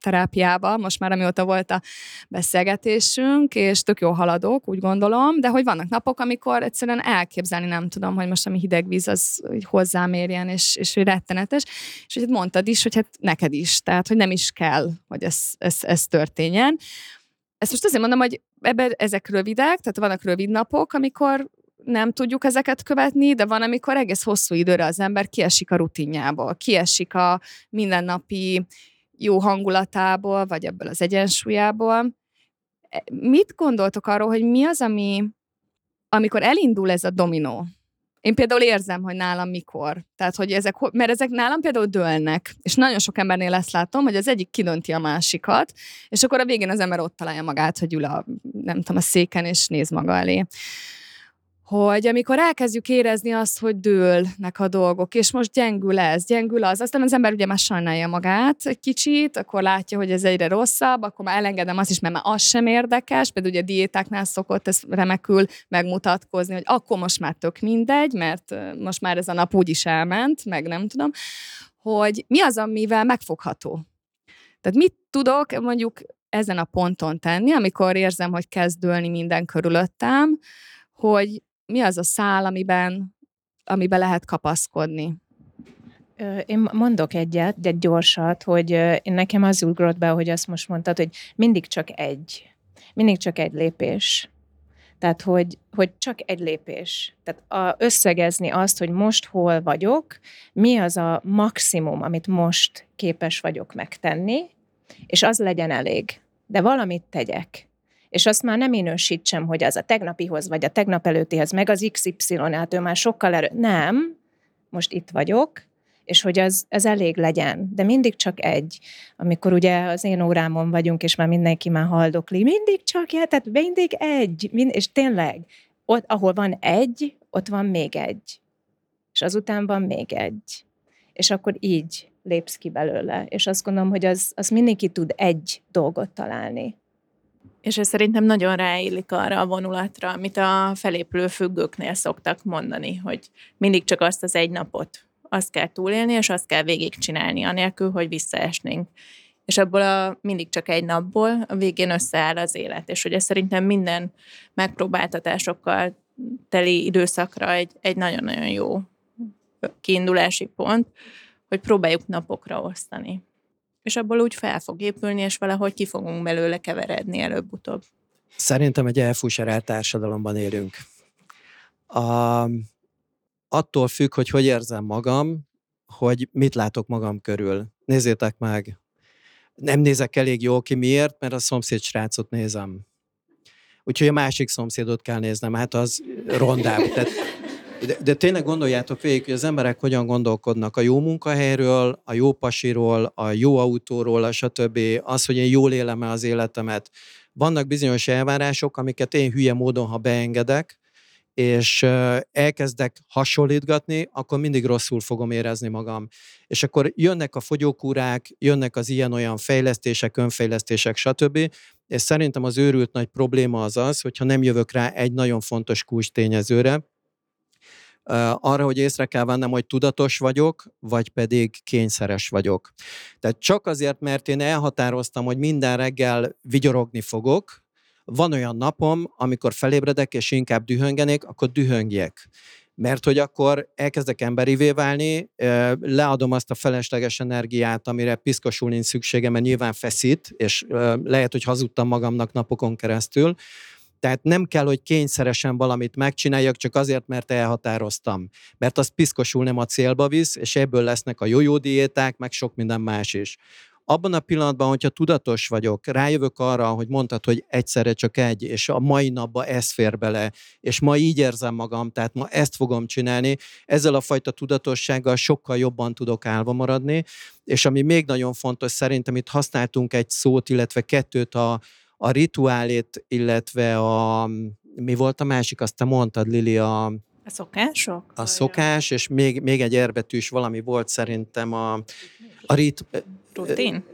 terápiával, most már amióta volt a beszélgetésünk, és tök jó haladok, úgy gondolom, de hogy vannak napok, amikor egyszerűen elképzelni nem tudom, hogy most ami hideg víz, az hozzám érjen, és, és hogy rettenetes, és hogy mondtad is, hogy hát neked is, tehát hogy nem is kell, hogy ez, ez, ez történjen. Ezt most azért mondom, hogy ebben ezek rövidek, tehát vannak rövid napok, amikor nem tudjuk ezeket követni, de van, amikor egész hosszú időre az ember kiesik a rutinjából, kiesik a mindennapi jó hangulatából, vagy ebből az egyensúlyából. Mit gondoltok arról, hogy mi az, ami, amikor elindul ez a dominó? Én például érzem, hogy nálam mikor. Tehát, hogy ezek, mert ezek nálam például dőlnek, és nagyon sok embernél ezt látom, hogy az egyik kidönti a másikat, és akkor a végén az ember ott találja magát, hogy ül a, nem tudom, a széken, és néz maga elé. Hogy amikor elkezdjük érezni azt, hogy dőlnek a dolgok, és most gyengül ez, gyengül az, aztán az ember ugye már sajnálja magát egy kicsit, akkor látja, hogy ez egyre rosszabb, akkor már elengedem azt is, mert már az sem érdekes, például ugye a diétáknál szokott ez remekül megmutatkozni, hogy akkor most már tök mindegy, mert most már ez a nap úgyis elment, meg nem tudom, hogy mi az, amivel megfogható. Tehát mit tudok mondjuk ezen a ponton tenni, amikor érzem, hogy kezd dőlni minden körülöttem, hogy mi az a szál, amiben, amiben lehet kapaszkodni? Én mondok egyet, de gyorsat, hogy én nekem az ugrott be, hogy azt most mondtad, hogy mindig csak egy. Mindig csak egy lépés. Tehát, hogy, hogy csak egy lépés. Tehát a, összegezni azt, hogy most hol vagyok, mi az a maximum, amit most képes vagyok megtenni, és az legyen elég. De valamit tegyek. És azt már nem minősítsem, hogy az a tegnapihoz, vagy a tegnap előttihez, meg az iksz ipszilon, hát ő már sokkal erő... Nem, most itt vagyok, és hogy az, az elég legyen. De mindig csak egy. Amikor ugye az én órámon vagyunk, és már mindenki már haldokli, mindig csak, ja, tehát mindig egy. Mind, és tényleg, ott, ahol van egy, ott van még egy. És azután van még egy. És akkor így lépsz ki belőle. És azt gondolom, hogy az, az mindenki tud egy dolgot találni. És ez szerintem nagyon ráillik arra a vonulatra, amit a felépülő függőknél szoktak mondani, hogy mindig csak azt az egy napot, azt kell túlélni, és azt kell végigcsinálni, anélkül, hogy visszaesnénk. És abból a mindig csak egy napból a végén összeáll az élet. És ugye szerintem minden megpróbáltatásokkal teli időszakra egy, egy nagyon-nagyon jó kiindulási pont, hogy próbáljuk napokra osztani. És abból úgy fel fog épülni, és valahogy ki fogunk belőle keveredni előbb-utóbb. Szerintem egy elfúserált társadalomban élünk. A, attól függ, hogy hogy érzem magam, hogy mit látok magam körül. Nézzétek meg! Nem nézek elég jól ki, miért? Mert a szomszéd srácot nézem. Úgyhogy a másik szomszédot kell néznem, hát az rondább. Tehát, de, de tényleg gondoljátok végig, hogy az emberek hogyan gondolkodnak a jó munkahelyről, a jó pasiról, a jó autóról, stb. Az, hogy én jól élem-e az életemet. Vannak bizonyos elvárások, amiket én hülye módon, ha beengedek, és elkezdek hasonlítgatni, akkor mindig rosszul fogom érezni magam. És akkor jönnek a fogyókúrák, jönnek az ilyen-olyan fejlesztések, önfejlesztések, stb. És szerintem az őrült nagy probléma az az, hogyha nem jövök rá egy nagyon fontos kulcs tényezőre, arra, hogy észre kell vennem, hogy tudatos vagyok, vagy pedig kényszeres vagyok. Tehát csak azért, mert én elhatároztam, hogy minden reggel vigyorogni fogok, van olyan napom, amikor felébredek, és inkább dühöngenék, akkor dühöngjek. Mert hogy akkor elkezdek emberivé válni, leadom azt a felesleges energiát, amire piszkosul nincs szükségem, mert nyilván feszít, és lehet, hogy hazudtam magamnak napokon keresztül. Tehát nem kell, hogy kényszeresen valamit megcsináljak, csak azért, mert elhatároztam. Mert az piszkosul nem a célba visz, és ebből lesznek a jó-jó diéták, meg sok minden más is. Abban a pillanatban, hogyha tudatos vagyok, rájövök arra, hogy mondtad, hogy egyszerre csak egy, és a mai napban ez fér bele, és ma így érzem magam, tehát ma ezt fogom csinálni, ezzel a fajta tudatossággal sokkal jobban tudok állva maradni, és ami még nagyon fontos, szerintem itt használtunk egy szót, illetve kettőt, a, a rituálét, illetve a... mi volt a másik? Azt te mondtad, Lili, a... A szokások? A szokás, és még, még egy erbetűs valami volt szerintem a, a rit... Rutin?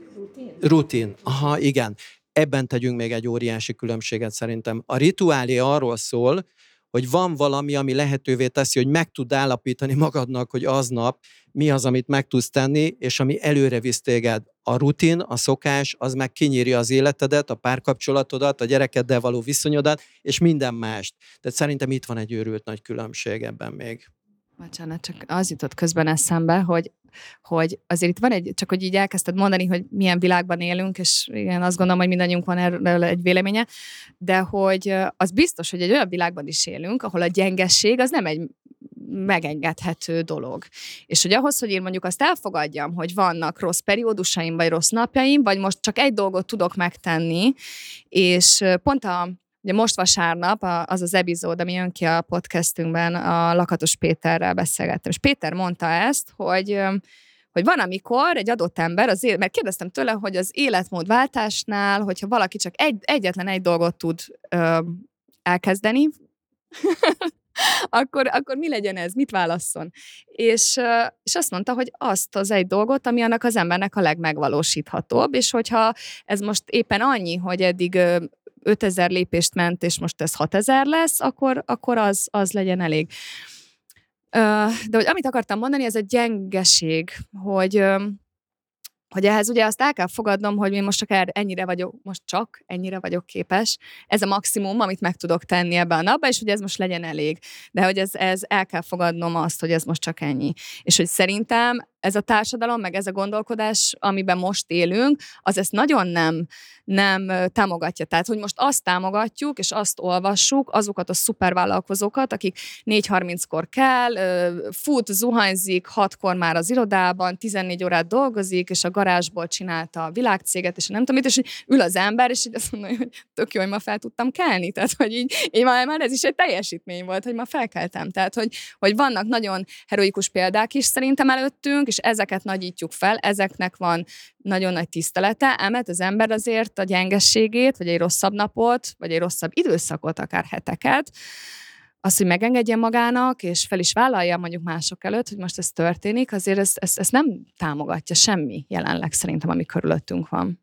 Rutin. Aha, igen. Ebben tegyünk még egy óriási különbséget szerintem. A rituálé arról szól, hogy van valami, ami lehetővé teszi, hogy meg tud állapítani magadnak, hogy aznap mi az, amit meg tudsz tenni, és ami előre visz téged. A rutin, a szokás, az meg kinyírja az életedet, a párkapcsolatodat, a gyerekeddel való viszonyodat, és minden mást. Tehát szerintem itt van egy őrült nagy különbség ebben még. Bocsánat, csak az jutott közben eszembe, hogy, hogy azért itt van egy, csak hogy így elkezdted mondani, hogy milyen világban élünk, és igen, azt gondolom, hogy mindannyiunk van erről egy véleménye, de hogy az biztos, hogy egy olyan világban is élünk, ahol a gyengesség az nem egy megengedhető dolog. És hogy ahhoz, hogy én mondjuk azt elfogadjam, hogy vannak rossz periódusaim, vagy rossz napjaim, vagy most csak egy dolgot tudok megtenni, és pont a Ugye most vasárnap az az epizód, ami jön ki a podcastünkben, a Lakatos Péterrel beszélgettem. És Péter mondta ezt, hogy, hogy van, amikor egy adott ember, az élet, mert kérdeztem tőle, hogy az életmódváltásnál, hogyha valaki csak egy, egyetlen egy dolgot tud ö, elkezdeni, akkor, akkor mi legyen ez, mit válasszon? És, és azt mondta, hogy azt az egy dolgot, ami annak az embernek a legmegvalósíthatóbb, és hogyha ez most éppen annyi, hogy eddig ötezer lépést ment, és most ez hatezer lesz, akkor, akkor az, az legyen elég. De hogy amit akartam mondani, ez a gyengeség, hogy, hogy ehhez ugye azt el kell fogadnom, hogy én most csak er, ennyire vagyok, most csak ennyire vagyok képes. Ez a maximum, amit meg tudok tenni ebben a napban, és hogy ez most legyen elég. De hogy ez, ez el kell fogadnom azt, hogy ez most csak ennyi. És hogy szerintem ez a társadalom, meg ez a gondolkodás, amiben most élünk, az ezt nagyon nem, nem támogatja. Tehát, hogy most azt támogatjuk, és azt olvassuk, azokat a szupervállalkozókat, akik négy harminckor kell, fut, zuhanyzik, hatkor már az irodában, tizennégy órát dolgozik, és a garázsból csinálta a világcéget, és nem tudom mit, és így ül az ember, és így azt mondja, hogy tök jó, hogy ma fel tudtam kelni. Tehát, hogy így, így már, már ez is egy teljesítmény volt, hogy ma felkeltem. Tehát, hogy, hogy vannak nagyon heroikus példák is szerintem előttünk, és ezeket nagyítjuk fel, ezeknek van nagyon nagy tisztelete, emelt az ember azért a gyengességét, vagy egy rosszabb napot, vagy egy rosszabb időszakot, akár heteket, az, hogy megengedje magának, és fel is vállalja mondjuk mások előtt, hogy most ez történik, azért ezt ez, ez nem támogatja semmi jelenleg szerintem, ami körülöttünk van.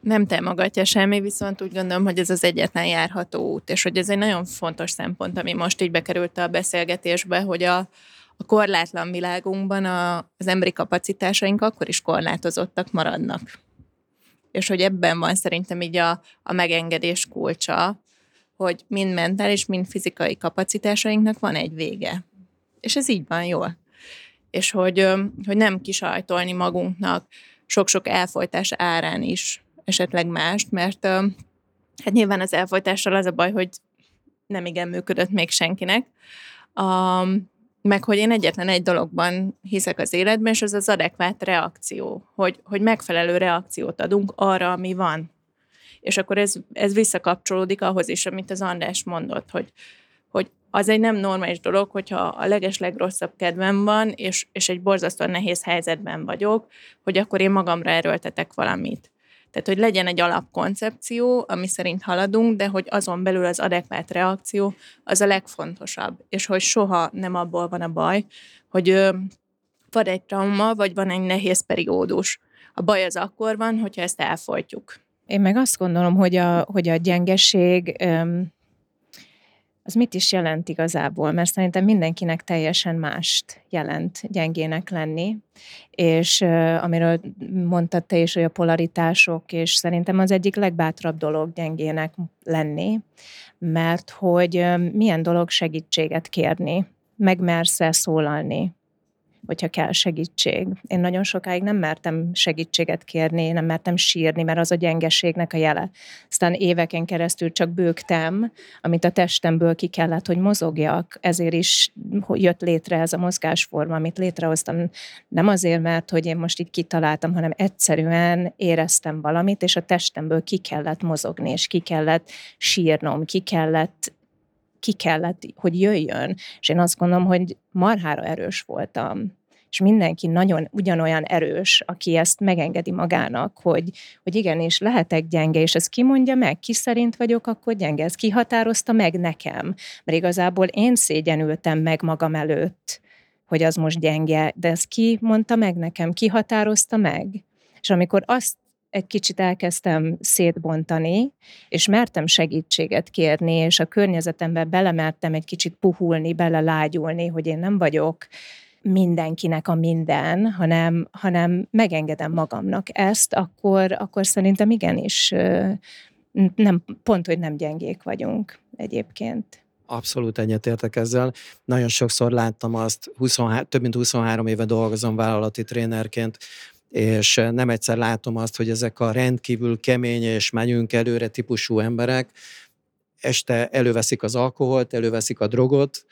Nem támogatja semmi, viszont úgy gondolom, hogy ez az egyetlen járható út, és hogy ez egy nagyon fontos szempont, ami most így bekerült a beszélgetésbe, hogy a A korlátlan világunkban a, az emberi kapacitásaink akkor is korlátozottak maradnak. És hogy ebben van szerintem így a, a megengedés kulcsa, hogy mind mentális, mind fizikai kapacitásainknak van egy vége. És ez így van jól. és hogy, hogy nem kisajtolni magunknak sok-sok elfojtás árán is esetleg mást, mert hát nyilván az elfojtással az a baj, hogy nem igen működött még senkinek. Um, meg hogy én egyetlen egy dologban hiszek az életben, és az az adekvát reakció, hogy, hogy megfelelő reakciót adunk arra, ami van. És akkor ez, ez visszakapcsolódik ahhoz is, amit az András mondott, hogy, hogy az egy nem normális dolog, hogyha a legeslegrosszabb kedvem van, és, és egy borzasztóan nehéz helyzetben vagyok, hogy akkor én magamra erőltetek valamit. Tehát, hogy legyen egy alapkoncepció, ami szerint haladunk, de hogy azon belül az adekvát reakció az a legfontosabb, és hogy soha nem abból van a baj, hogy ö, van egy trauma, vagy van egy nehéz periódus. A baj az akkor van, hogyha ezt elfojtjuk. Én meg azt gondolom, hogy a, hogy a gyengeség... Öm... az mit is jelent igazából? Mert szerintem mindenkinek teljesen mást jelent gyengének lenni, és amiről mondtad te is, hogy a polaritások, és szerintem az egyik legbátrabb dolog gyengének lenni, mert hogy milyen dolog segítséget kérni, megmersz-e szólalni, hogyha kell segítség. Én nagyon sokáig nem mertem segítséget kérni, nem mertem sírni, mert az a gyengeségnek a jele. Aztán éveken keresztül csak bőgtem, amit a testemből ki kellett, hogy mozogjak. Ezért is jött létre ez a mozgásforma, amit létrehoztam. Nem azért, mert hogy én most így kitaláltam, hanem egyszerűen éreztem valamit, és a testemből ki kellett mozogni, és ki kellett sírnom, ki kellett ki kellett, hogy jöjjön. És én azt gondolom, hogy marhára erős voltam. És mindenki nagyon ugyanolyan erős, aki ezt megengedi magának, hogy, hogy igenis lehetek gyenge, és ez ki mondja meg, ki szerint vagyok, akkor gyenge. Ez ki határozta meg nekem. Mert igazából én szégyenültem meg magam előtt, hogy az most gyenge, de ez ki mondta meg nekem, ki határozta meg. És amikor azt egy kicsit elkezdtem szétbontani, és mertem segítséget kérni, és a környezetembe belemertem egy kicsit puhulni, belelágyulni, hogy én nem vagyok mindenkinek a minden, hanem, hanem megengedem magamnak ezt, akkor, akkor szerintem igenis nem, pont, hogy nem gyengék vagyunk egyébként. Abszolút egyetértek ezzel. Nagyon sokszor láttam azt, huszonhárom, több mint huszonhárom éve dolgozom vállalati trénerként, és nem egyszer látom azt, hogy ezek a rendkívül kemény és menjünk előre típusú emberek este előveszik az alkoholt, előveszik a drogot,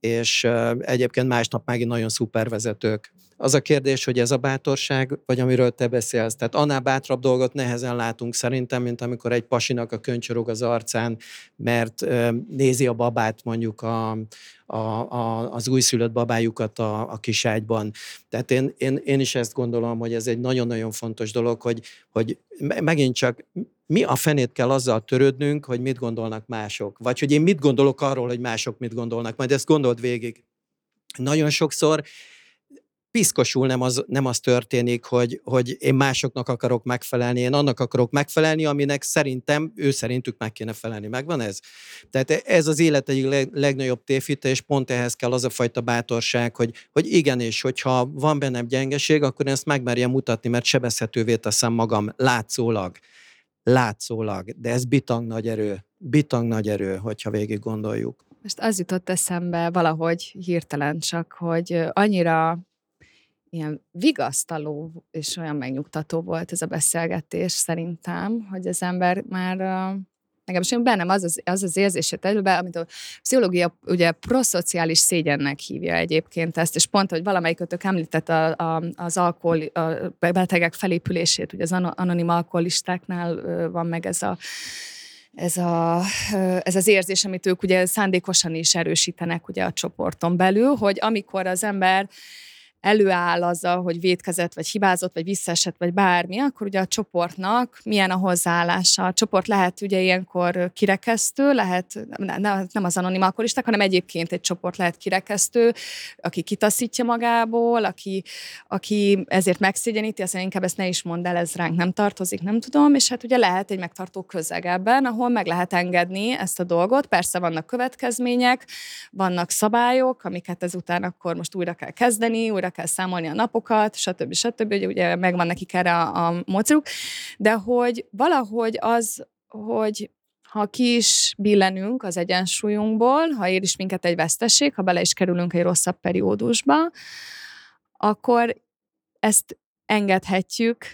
és egyébként másnap megint nagyon szuper vezetők. Az a kérdés, hogy ez a bátorság, vagy amiről te beszélsz. Tehát annál bátrabb dolgot nehezen látunk szerintem, mint amikor egy pasinak a könycsorog az arcán, mert nézi a babát, mondjuk a, a, a, az újszülött babájukat a, a kiságyban. Tehát én, én, én is ezt gondolom, hogy ez egy nagyon-nagyon fontos dolog, hogy, hogy megint csak mi a fenét kell azzal törődnünk, hogy mit gondolnak mások. Vagy hogy én mit gondolok arról, hogy mások mit gondolnak. Majd ezt gondold végig. Nagyon sokszor piszkosul nem az, nem az történik, hogy, hogy én másoknak akarok megfelelni, én annak akarok megfelelni, aminek szerintem, ő szerintük meg kéne felelni. Megvan ez? Tehát ez az élet egyik legnagyobb tévhite, és pont ehhez kell az a fajta bátorság, hogy, hogy igenis, hogyha van bennem gyengeség, akkor én ezt megmerjem mutatni, mert sebezhetővé teszem magam látszólag. Látszólag. De ez bitang nagy erő. Bitang nagy erő, hogyha végig gondoljuk. Most az jutott eszembe valahogy hirtelen csak, hogy annyira ilyen vigasztaló és olyan megnyugtató volt ez a beszélgetés szerintem, hogy az ember már, nekem sem bennem az az, az, az érzése terülben, amit a pszichológia ugye proszociális szégyennek hívja egyébként ezt, és pont, hogy valamelyikötök említett a, a, az alkohol, a betegek felépülését, ugye az anonim alkoholistáknál van meg ez a Ez, a, ez az érzés, amit ők ugye szándékosan is erősítenek ugye a csoporton belül, hogy amikor az ember előáll azzal, hogy vétkezett, vagy hibázott, vagy visszaesett, vagy bármi, akkor ugye a csoportnak milyen a hozzáállása. A csoport lehet ugye ilyenkor kirekesztő, lehet, nem az anonim alkoholisták, hanem egyébként egy csoport lehet kirekesztő, aki kitaszítja magából, aki, aki ezért megszégyeníti, aztán inkább ezt ne is mondd el, ez ránk nem tartozik, nem tudom, és hát ugye lehet egy megtartó közeg ebben, ahol meg lehet engedni ezt a dolgot. Persze vannak következmények, vannak szabályok, amiket ezután akkor most újra kell kezdeni, újra kell számolni a napokat, stb. stb. Ugye, ugye megvan nekik erre a, a módszerük, de hogy valahogy az, hogy ha ki is billenünk az egyensúlyunkból, ha ér is minket egy veszteség, ha bele is kerülünk egy rosszabb periódusba, akkor ezt engedhetjük,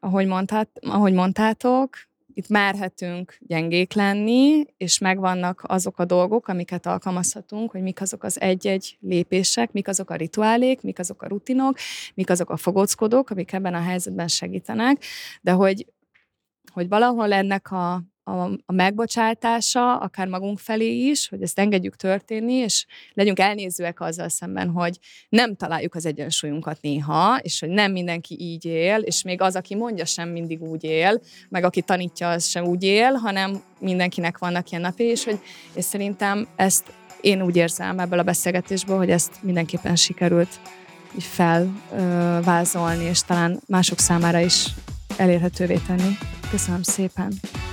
ahogy, mondhat, ahogy mondtátok, itt merhetünk gyengék lenni, és megvannak azok a dolgok, amiket alkalmazhatunk, hogy mik azok az egy-egy lépések, mik azok a rituálék, mik azok a rutinok, mik azok a fogóckodók, amik ebben a helyzetben segítenek, de hogy, hogy valahol ennek a, a, a megbocsátása, akár magunk felé is, hogy ezt engedjük történni, és legyünk elnézőek azzal szemben, hogy nem találjuk az egyensúlyunkat néha, és hogy nem mindenki így él, és még az, aki mondja, sem mindig úgy él, meg aki tanítja, az sem úgy él, hanem mindenkinek vannak ilyen napjai, és, hogy, és szerintem ezt én úgy érzem ebből a beszélgetésből, hogy ezt mindenképpen sikerült felvázolni, és talán mások számára is elérhetővé tenni. Köszönöm szépen!